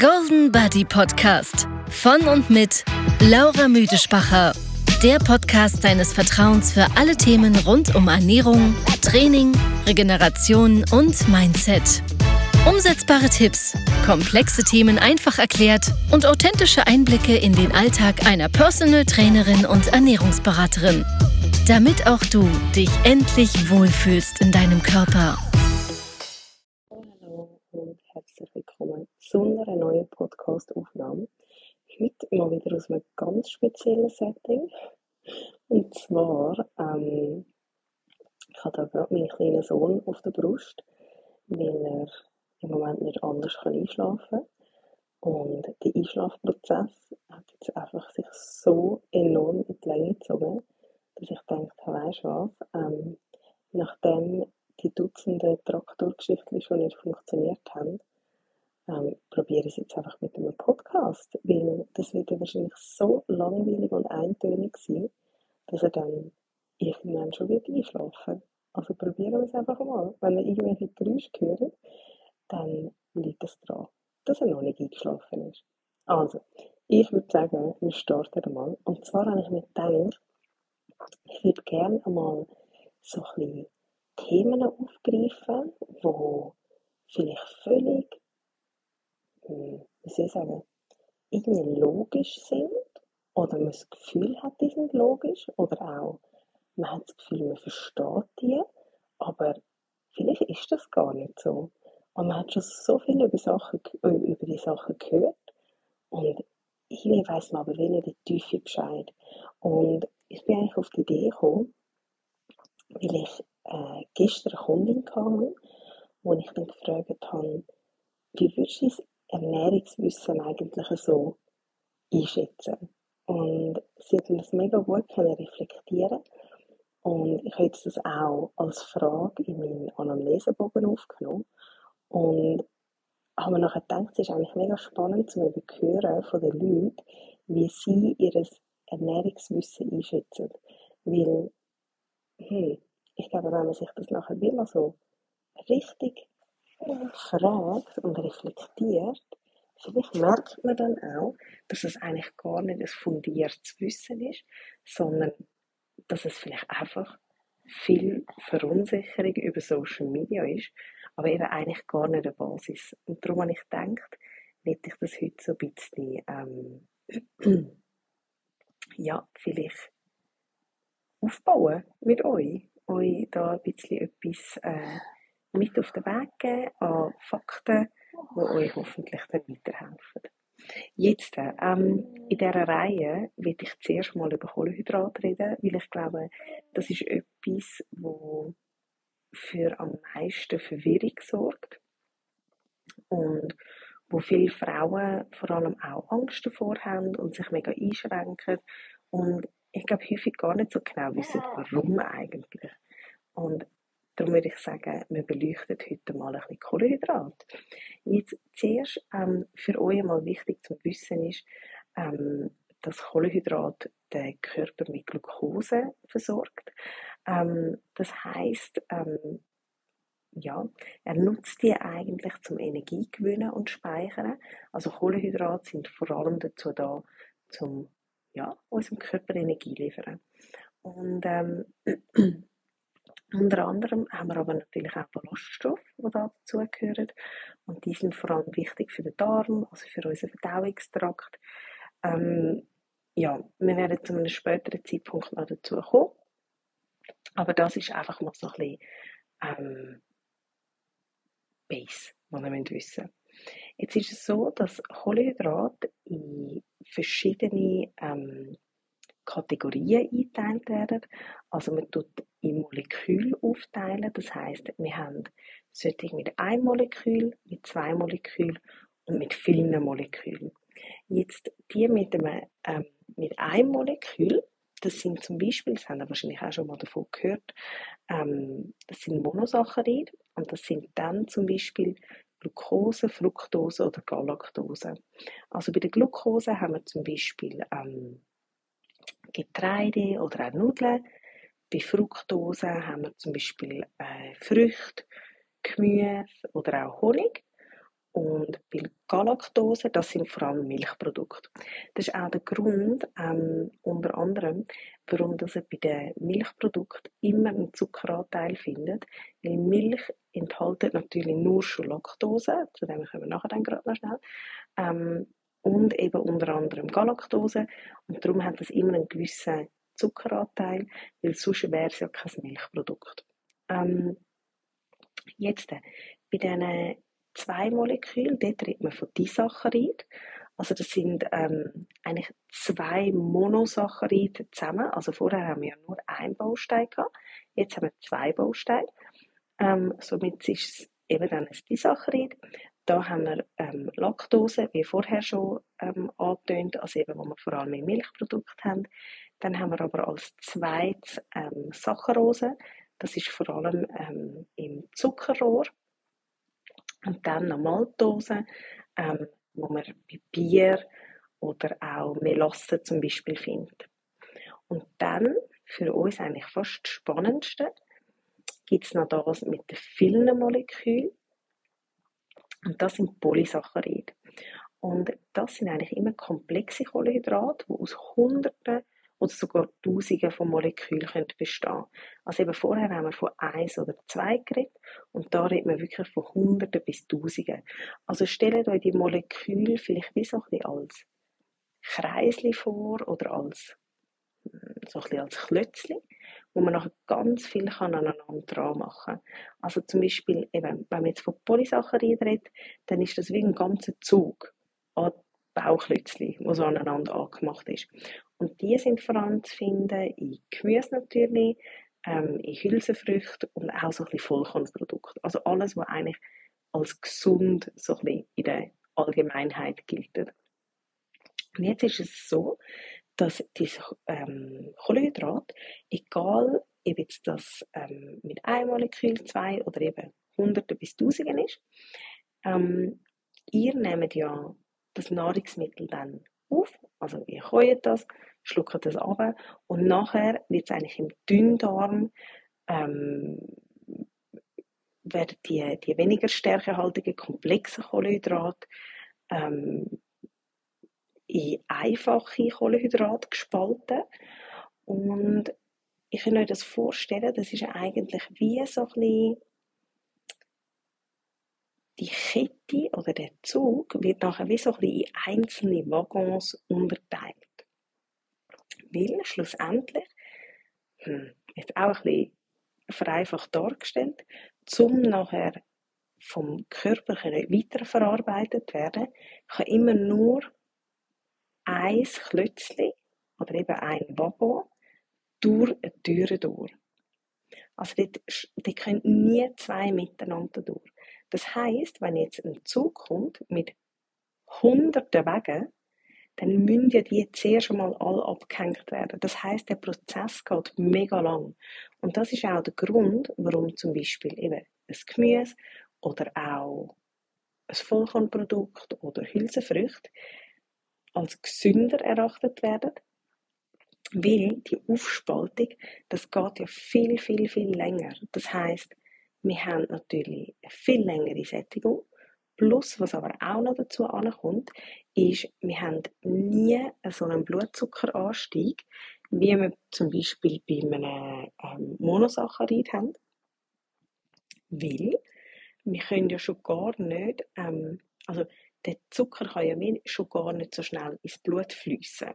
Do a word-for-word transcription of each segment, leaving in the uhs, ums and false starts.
Golden Body Podcast von und mit Laura Müdespacher. Der Podcast deines Vertrauens für alle Themen rund um Ernährung, Training, Regeneration und Mindset. Umsetzbare Tipps, komplexe Themen einfach erklärt und authentische Einblicke in den Alltag einer Personal Trainerin und Ernährungsberaterin. Damit auch du dich endlich wohlfühlst in deinem Körper. Hallo und herzlich willkommen zu einer neuen Podcast-Aufnahme. Heute mal wieder aus einem ganz speziellen Setting. Und zwar, ähm, ich habe da gerade meinen kleinen Sohn auf der Brust, weil er im Moment nicht anders kann einschlafen kann. Und der Einschlafprozess hat jetzt einfach sich so enorm in die Länge gezogen, dass ich denke, weisst du was, ähm, nachdem die Dutzende Traktorgeschichten schon nicht funktioniert haben, Ähm, probiere es jetzt einfach mit einem Podcast, weil das wird ja wahrscheinlich so langweilig und eintönig sein, dass er dann irgendwann schon wieder einschlafen. Also probieren wir es einfach mal. Wenn ihr irgendwelche Geräusche hört, dann liegt es daran, dass er noch nicht eingeschlafen ist. Also, ich würde sagen, wir starten einmal. Und zwar habe ich mir gedacht, ich würde gerne einmal so ein bisschen Themen aufgreifen, die vielleicht völlig wie soll ich sagen, irgendwie logisch sind oder man das Gefühl hat, die sind logisch oder auch man hat das Gefühl, man versteht die, aber vielleicht ist das gar nicht so. Und man hat schon so viel über, Sachen, über die Sachen gehört und irgendwie weiss man aber wenig die Tiefe Bescheid. Und ich bin eigentlich auf die Idee gekommen, weil ich äh, gestern eine Kundin hatte, wo ich dann gefragt habe, wie würdest du das Ernährungswissen eigentlich so einschätzen? Und sie hat das mega gut reflektieren und ich habe jetzt das auch als Frage in meinen Anamnesebogen aufgenommen und habe mir nachher gedacht, es ist eigentlich mega spannend zu hören von den Leuten, wie sie ihr Ernährungswissen einschätzen. Weil, hm, ich glaube, wenn man sich das nachher wieder so richtig fragt und reflektiert, vielleicht merkt man dann auch, dass es eigentlich gar nicht ein fundiertes Wissen ist, sondern dass es vielleicht einfach viel Verunsicherung über Social Media ist, aber eben eigentlich gar nicht eine Basis. Und darum habe ich gedacht, möchte ich das heute so ein bisschen ähm, ja, vielleicht aufbauen mit euch, euch da ein bisschen etwas äh, mit auf den Weg geben an Fakten, die euch hoffentlich dann weiterhelfen. Jetzt, ähm, in dieser Reihe werde ich zuerst mal über Kohlenhydrate reden, weil ich glaube, das ist etwas, das für am meisten Verwirrung sorgt und wo viele Frauen vor allem auch Angst davor haben und sich mega einschränken und ich glaube, häufig gar nicht so genau wissen, warum eigentlich. Und darum würde ich sagen, wir beleuchten heute mal ein bisschen Kohlenhydrate. Jetzt zuerst ähm, für euch mal wichtig zu wissen ist, ähm, dass Kohlenhydrate den Körper mit Glucose versorgt. Ähm, das heisst, ähm, ja, er nutzt die eigentlich zum Energiegewinnen und Speichern. Also Kohlenhydrate sind vor allem dazu da, zum ja, unserem Körper Energie zu liefern. Und ähm, unter anderem haben wir aber natürlich auch Ballaststoffe, die dazugehören. Und die sind vor allem wichtig für den Darm, also für unseren Verdauungstrakt. Ähm, ja, wir werden zu einem späteren Zeitpunkt noch dazu kommen. Aber das ist einfach mal so ein bisschen ähm, Base, was wir wissen müssen. Jetzt ist es so, dass Kohlenhydrate in verschiedene ähm, Kategorien eingeteilt werden. Also man tut in Moleküle aufteilen. Das heisst, wir haben solche mit einem Molekül, mit zwei Molekülen und mit vielen Molekülen. Jetzt die mit, dem, ähm, mit einem Molekül, das sind zum Beispiel, das haben wir wahrscheinlich auch schon mal davon gehört, ähm, das sind Monosaccharide und das sind dann zum Beispiel Glucose, Fructose oder Galaktose. Also bei der Glucose haben wir zum Beispiel ähm, Getreide oder auch Nudeln. Bei Fructose haben wir zum Beispiel äh, Früchte, Gemüse oder auch Honig. Und bei Galaktose, das sind vor allem Milchprodukte. Das ist auch der Grund, ähm, unter anderem, warum das bei den Milchprodukten immer einen Zuckeranteil findet. Weil Milch enthält natürlich nur schon Laktose, zu dem kommen wir nachher dann gerade noch schnell, ähm, und eben unter anderem Galaktose. Und darum hat das immer einen gewissen Zuckeranteil, weil sonst wäre es ja kein Milchprodukt. Ähm, jetzt, äh, bei diesen zwei Moleküle, dort redet man von Disaccharid. Also das sind ähm, eigentlich zwei Monosaccharide zusammen. Also vorher haben wir ja nur einen Baustein gehabt, jetzt haben wir zwei Bausteine. Ähm, somit ist es eben dann ein Disaccharid. Da haben wir ähm, Laktose, wie vorher schon ähm, angetönt, also eben, wo wir vor allem in Milchprodukten haben. Dann haben wir aber als zweites ähm, Saccharose. Das ist vor allem ähm, im Zuckerrohr. Und dann noch Maltose, ähm, wo man bei Bier oder auch Melasse zum Beispiel findet. Und dann, für uns eigentlich fast das Spannendste, gibt es noch das mit den vielen Molekülen. Und das sind Polysaccharide. Und das sind eigentlich immer komplexe Kohlenhydrate, die aus Hunderten oder sogar Tausenden von Molekülen bestehen. Also eben vorher haben wir von eins oder zwei geredet und da reden wir wirklich von Hunderten bis Tausenden. Also stellt euch die Moleküle vielleicht wie so ein bisschen als Kreisli vor oder als, so ein bisschen als Klötzli, wo man nachher ganz viel kann aneinander dran machen kann. Also zum Beispiel, eben, wenn man jetzt von Polysacchariden redet, dann ist das wie ein ganzer Zug an Bauklötzli, die so aneinander angemacht ist. Und die sind vor allem zu finden in Gemüse natürlich, ähm, in Hülsenfrüchten und auch so ein bisschen Vollkornprodukte. Also alles, was eigentlich als gesund so ein bisschen in der Allgemeinheit gilt. Und jetzt ist es so, dass dieses ähm, Kohlenhydrat, egal ob jetzt das ähm, mit einem Molekül, zwei oder eben Hunderten bis Tausenden ist, ähm, ihr nehmt ja das Nahrungsmittel dann auf, also ihr kaut das, schluckt das runter und nachher wird es eigentlich im Dünndarm, ähm, werden die, die weniger stärkehaltigen, komplexen Kohlenhydrate ähm, in einfache Kohlenhydrate gespalten. Und ich kann euch das vorstellen, das ist eigentlich wie so ein bisschen die Kette oder der Zug wird nachher wie so ein bisschen in einzelne Waggons unterteilt. Weil schlussendlich, hm, jetzt auch ein bisschen vereinfacht dargestellt, um nachher vom Körper weiterverarbeitet werden kann immer nur ein Klötzchen oder eben ein Waggon durch eine Tür durch. Also dort, dort können nie zwei miteinander durch. Das heisst, wenn jetzt ein Zug kommt mit hunderten Wegen, dann müssen ja die zuerst einmal alle abgehängt werden. Das heisst, der Prozess geht mega lang. Und das ist auch der Grund, warum zum Beispiel eben ein Gemüse oder auch ein Vollkornprodukt oder Hülsenfrüchte als gesünder erachtet werden, weil die Aufspaltung, das geht ja viel, viel, viel länger. Das heisst, wir haben natürlich eine viel längere Sättigung. Plus, was aber auch noch dazu ankommt, ist, wir haben nie so einen Blutzuckeranstieg, wie wir zum Beispiel bei einem ähm, Monosaccharid haben. Weil wir können ja schon gar nicht, ähm, also der Zucker kann ja schon gar nicht so schnell ins Blut fließen,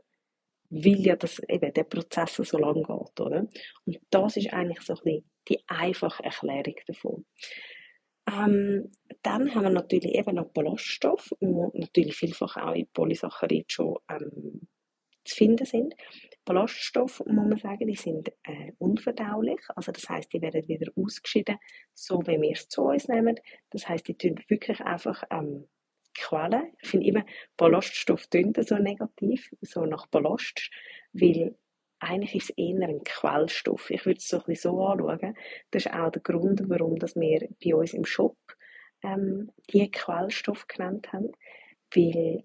weil ja das, eben, der Prozess so lang geht. Oder? Und das ist eigentlich so ein bisschen die einfache Erklärung davon. Ähm, dann haben wir natürlich eben noch Ballaststoffe, die natürlich vielfach auch in Polysaccharid schon ähm, zu finden sind. Ballaststoffe, muss man sagen, die sind äh, unverdaulich, also das heisst, die werden wieder ausgeschieden, so wie wir es zu uns nehmen. Das heisst, die tun wirklich einfach ähm, Quellen. Ich finde immer, Ballaststoff tönt so negativ, so nach Ballast, weil eigentlich ist es eher ein Quellstoff. Ich würde es so, ein bisschen so anschauen. Das ist auch der Grund, warum dass wir bei uns im Shop ähm, diese Quellstoff genannt haben. Weil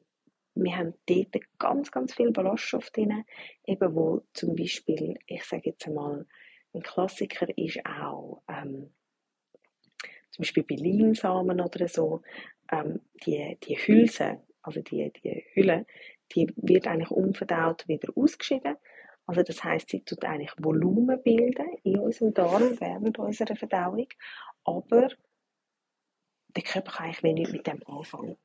wir haben dort ganz, ganz viel Ballaststoff drin, eben wo zum Beispiel, ich sage jetzt einmal, ein Klassiker ist auch ähm, zum Beispiel bei Leinsamen oder so, ähm, die, die Hülse, also die, die Hülle, die wird eigentlich unverdaut wieder ausgeschieden. Also das heisst, sie tut eigentlich Volumen bilden in unserem Darm während unserer Verdauung, aber der Körper kann eigentlich wenig mit dem anfangen.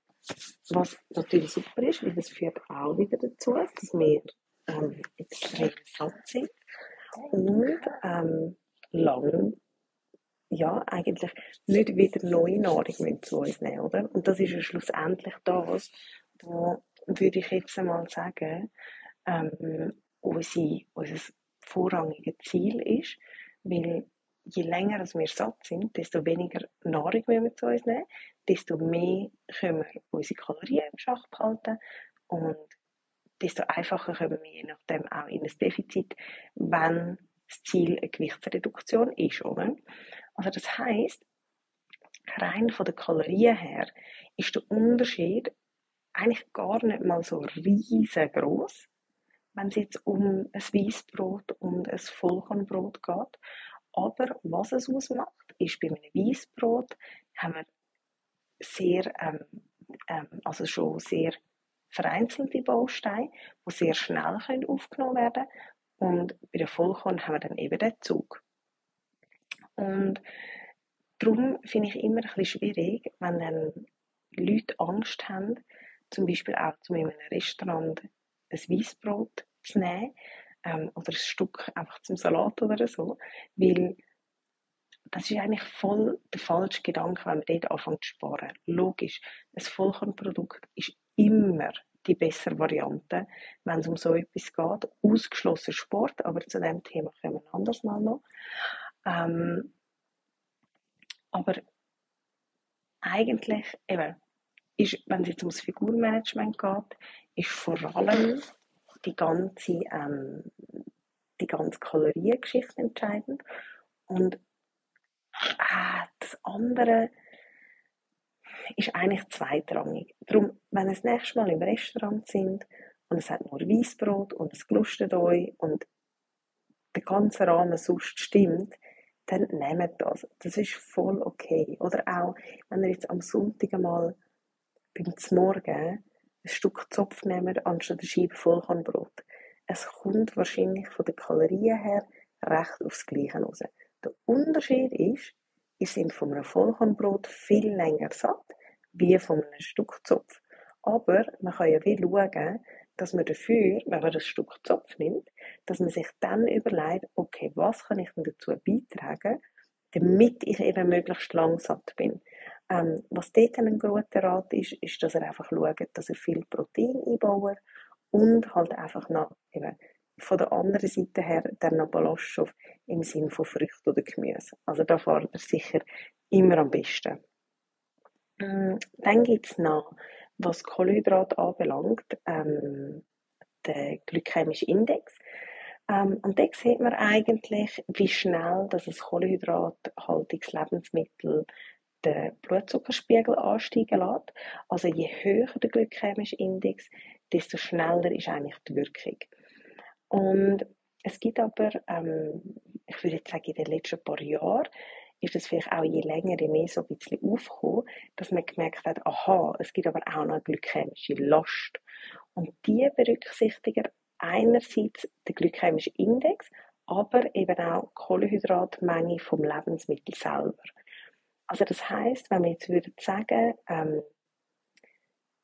Was natürlich super ist, weil das führt auch wieder dazu, dass wir ähm, extrem satt sind und ähm, lang ja, eigentlich nicht wieder neue Nahrung zu uns nehmen, oder? Und das ist ja schlussendlich das, wo, würde ich jetzt einmal sagen, ähm, unser, unser vorrangiges Ziel ist, weil je länger als wir satt sind, desto weniger Nahrung müssen wir zu uns nehmen, desto mehr können wir unsere Kalorien im Schach behalten und desto einfacher können wir je nachdem auch in ein Defizit, wenn das Ziel eine Gewichtsreduktion ist. Oder? Also das heisst, rein von den Kalorien her ist der Unterschied eigentlich gar nicht mal so riesengroß, wenn es jetzt um ein Weissbrot und ein Vollkornbrot geht. Aber was es ausmacht, ist, bei einem Weissbrot haben wir sehr, ähm, ähm, also schon sehr vereinzelte Bausteine, die sehr schnell können aufgenommen werden können. Und bei der Vollkorn haben wir dann eben den Zug. Und darum finde ich immer ein bisschen schwierig, wenn dann Leute Angst haben, zum Beispiel auch um in einem Restaurant ein Weissbrot zu nehmen, Ähm, oder ein Stück einfach zum Salat oder so, weil das ist eigentlich voll der falsche Gedanke, wenn man dort anfängt zu sparen. Logisch, ein Vollkornprodukt ist immer die bessere Variante, wenn es um so etwas geht, ausgeschlossen Sport, aber zu dem Thema kommen wir ein anderes Mal noch. Ähm, aber eigentlich, eben, ist, wenn es jetzt ums Figurmanagement geht, ist vor allem die ganze, ähm, die ganze Kaloriengeschichte entscheidend. Und äh, das andere ist eigentlich zweitrangig. Darum, wenn wir das nächste Mal im Restaurant sind und es hat nur Weissbrot und es gelustet euch und der ganze Rahmen sonst stimmt, dann nehmt das. Das ist voll okay. Oder auch, wenn ihr jetzt am Sonntag mal beim Z'Morgen ein Stück Zopf nehmen anstatt eine Scheibe Vollkornbrot. Es kommt wahrscheinlich von den Kalorien her recht aufs Gleiche raus. Der Unterschied ist, ihr seid von einem Vollkornbrot viel länger satt, wie von einem Stück Zopf. Aber man kann ja wie schauen, dass man dafür, wenn man das Stück Zopf nimmt, dass man sich dann überlegt, okay, was kann ich denn dazu beitragen, damit ich eben möglichst lang satt bin. Ähm, was dort ein guter Rat ist, ist, dass er einfach schaut, dass er viel Protein einbaut und halt einfach noch eben, von der anderen Seite her dann noch Ballaststoff im Sinne von Früchten oder Gemüse. Also da fährt er sicher immer am besten. Ähm, dann gibt es noch, was Kohlenhydrate anbelangt, ähm, den glykämischen Index. Ähm, und da sieht man eigentlich, wie schnell das kohlenhydrathaltiges Lebensmittel den Blutzuckerspiegel ansteigen lässt. Also je höher der glykämische Index, desto schneller ist eigentlich die Wirkung. Und es gibt aber, ähm, ich würde jetzt sagen, in den letzten paar Jahren ist es vielleicht auch je länger, je mehr so ein bisschen aufgekommen, dass man gemerkt hat, aha, es gibt aber auch noch eine glykämische Last. Und die berücksichtigen einerseits den glykämischen Index, aber eben auch die Kohlenhydratmenge vom Lebensmittel selber. Also das heisst, wenn wir jetzt würden sagen, ähm,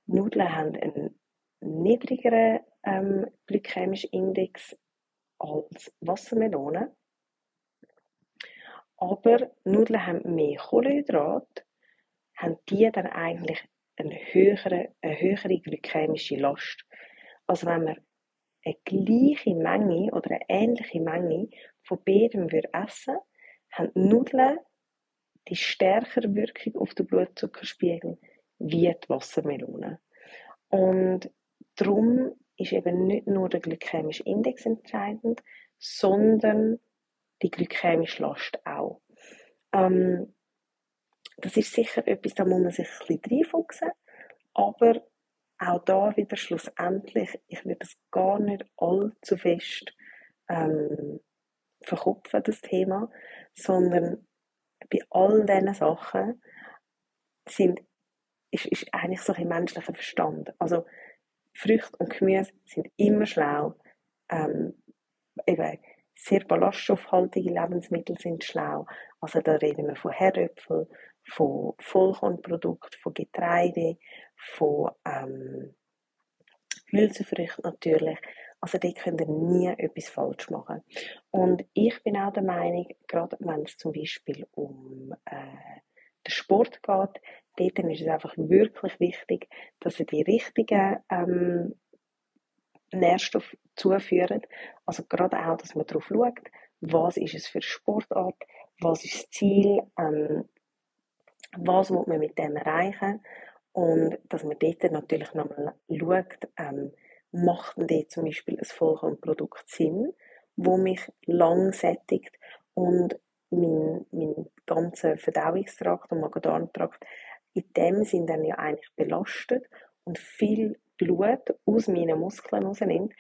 Nudeln haben einen niedrigeren ähm, glykämischen Index als Wassermelonen, aber Nudeln haben mehr Kohlenhydrate, haben die dann eigentlich eine höhere, eine höhere glykämische Last. Also wenn wir eine gleiche Menge oder eine ähnliche Menge von beidem würden essen, haben Nudeln die stärkere Wirkung auf den Blutzuckerspiegel wie die Wassermelone. Und darum ist eben nicht nur der glykämische Index entscheidend, sondern die glykämische Last auch. Ähm, das ist sicher etwas, da muss man sich ein bisschen reinfuchsen, aber auch da wieder schlussendlich, ich würde es gar nicht allzu fest ähm, verkopfen, das Thema, sondern bei all diesen Sachen sind ist, ist eigentlich so ein menschlicher Verstand. Also Früchte und Gemüse sind immer schlau. Ähm, eben sehr ballaststoffhaltige Lebensmittel sind schlau. Also da reden wir von Herdöpfeln, von Vollkornprodukten, von Getreide, von ähm, Hülsenfrüchten natürlich. Also die könnt ihr nie etwas falsch machen. Und ich bin auch der Meinung, gerade wenn es zum Beispiel um äh, den Sport geht, dort ist es einfach wirklich wichtig, dass ihr die richtigen ähm, Nährstoffe zuführt. Also gerade auch, dass man darauf schaut, was ist es für eine Sportart, was ist das Ziel, ähm, was will man mit dem erreichen. Und dass man dort natürlich nochmal schaut, ähm, macht dort zum Beispiel ein Vollkornprodukt Sinn, das mich lang sättigt und mein, mein ganzer Verdauungstrakt und Magen-Darm-Trakt in dem sind dann ja eigentlich belastet und viel Blut aus meinen Muskeln rausnimmt,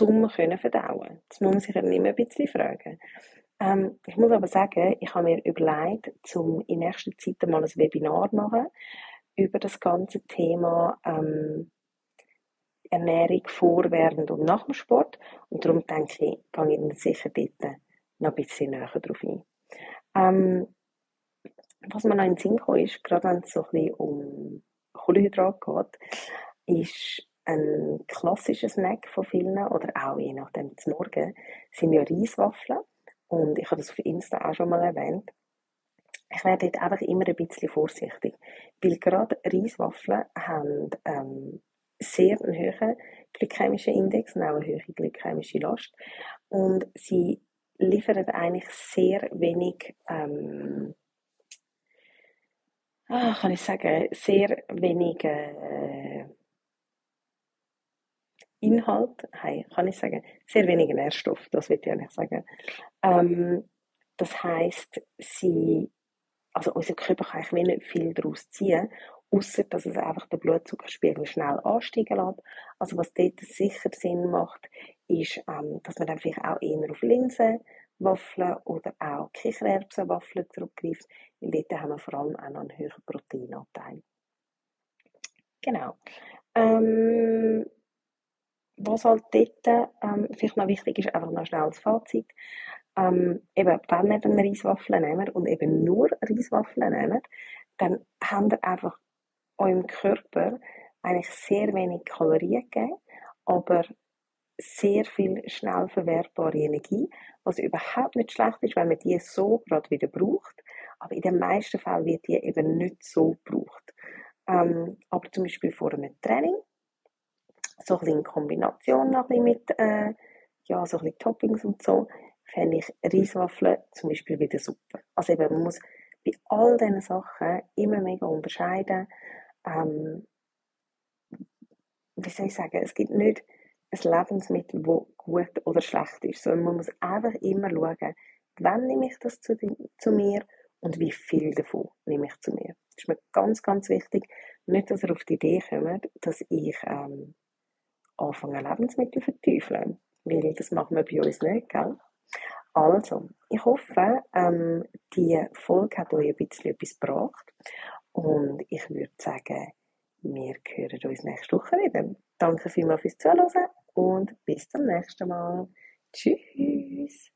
um zu verdauen. Das muss man sich ja immer ein bisschen fragen. Ähm, ich muss aber sagen, ich habe mir überlegt, um in nächster Zeit mal ein Webinar zu machen über das ganze Thema ähm, Ernährung vor, während und nach dem Sport. Und darum denke ich, gehe ich dann sicher dort noch ein bisschen näher drauf ein. Ähm, was mir noch in den Sinn kommt, ist, gerade wenn es so ein bisschen um Kohlenhydrate geht, ist ein klassischer Snack von vielen, oder auch je nachdem zum Morgen, sind ja Reiswaffeln. Und ich habe das auf Insta auch schon mal erwähnt. Ich werde dort einfach immer ein bisschen vorsichtig, weil gerade Reiswaffeln haben ähm, sehr einen hohen glykämischen Index und auch eine hohe glykämische Last. Und sie liefern eigentlich sehr wenig, ähm, ah, kann ich sagen, sehr wenig äh, Inhalt, hey, kann ich sagen, sehr wenig Nährstoff, das würde ich eigentlich sagen. Ähm, das heisst, sie, also unser Körper kann eigentlich nicht viel daraus ziehen, ausser dass es einfach den Blutzuckerspiegel schnell ansteigen lässt. Also was dort sicher Sinn macht, ist, ähm, dass man dann vielleicht auch eher auf Linsenwaffeln oder auch Kichererbsenwaffeln zurückgreift, weil dort haben wir vor allem auch noch einen höheren Proteinanteil. Genau. Ähm, was halt dort ähm, vielleicht noch wichtig ist, einfach noch schnell das Fazit. Ähm, eben, wenn ihr dann Reiswaffeln nehmt und eben nur Reiswaffeln nehmt, dann habt ihr einfach eurem Körper eigentlich sehr wenig Kalorien gegeben, aber sehr viel schnell verwertbare Energie, was überhaupt nicht schlecht ist, weil man die so gerade wieder braucht. Aber in den meisten Fällen wird die eben nicht so gebraucht. Ähm, aber zum Beispiel vor einem Training, so ein bisschen in Kombination noch ein bisschen mit äh, ja, so ein bisschen Toppings und so, fände ich Reiswaffeln zum Beispiel wieder super. Also eben, man muss bei all diesen Sachen immer mega unterscheiden. Ähm, wie soll ich sagen, es gibt nicht ein Lebensmittel, das gut oder schlecht ist, sondern man muss einfach immer schauen, wann nehme ich das zu, zu mir und wie viel davon nehme ich zu mir. Das ist mir ganz, ganz wichtig. Nicht, dass ihr auf die Idee kommt, dass ich ähm, anfange, Lebensmittel zu verteufeln, weil das machen wir bei uns nicht, gell? Also, ich hoffe, ähm, die Folge hat euch ein bisschen etwas gebracht und ich würde sagen, wir hören uns nächste Woche wieder. Danke vielmals fürs Zuhören und bis zum nächsten Mal. Tschüss!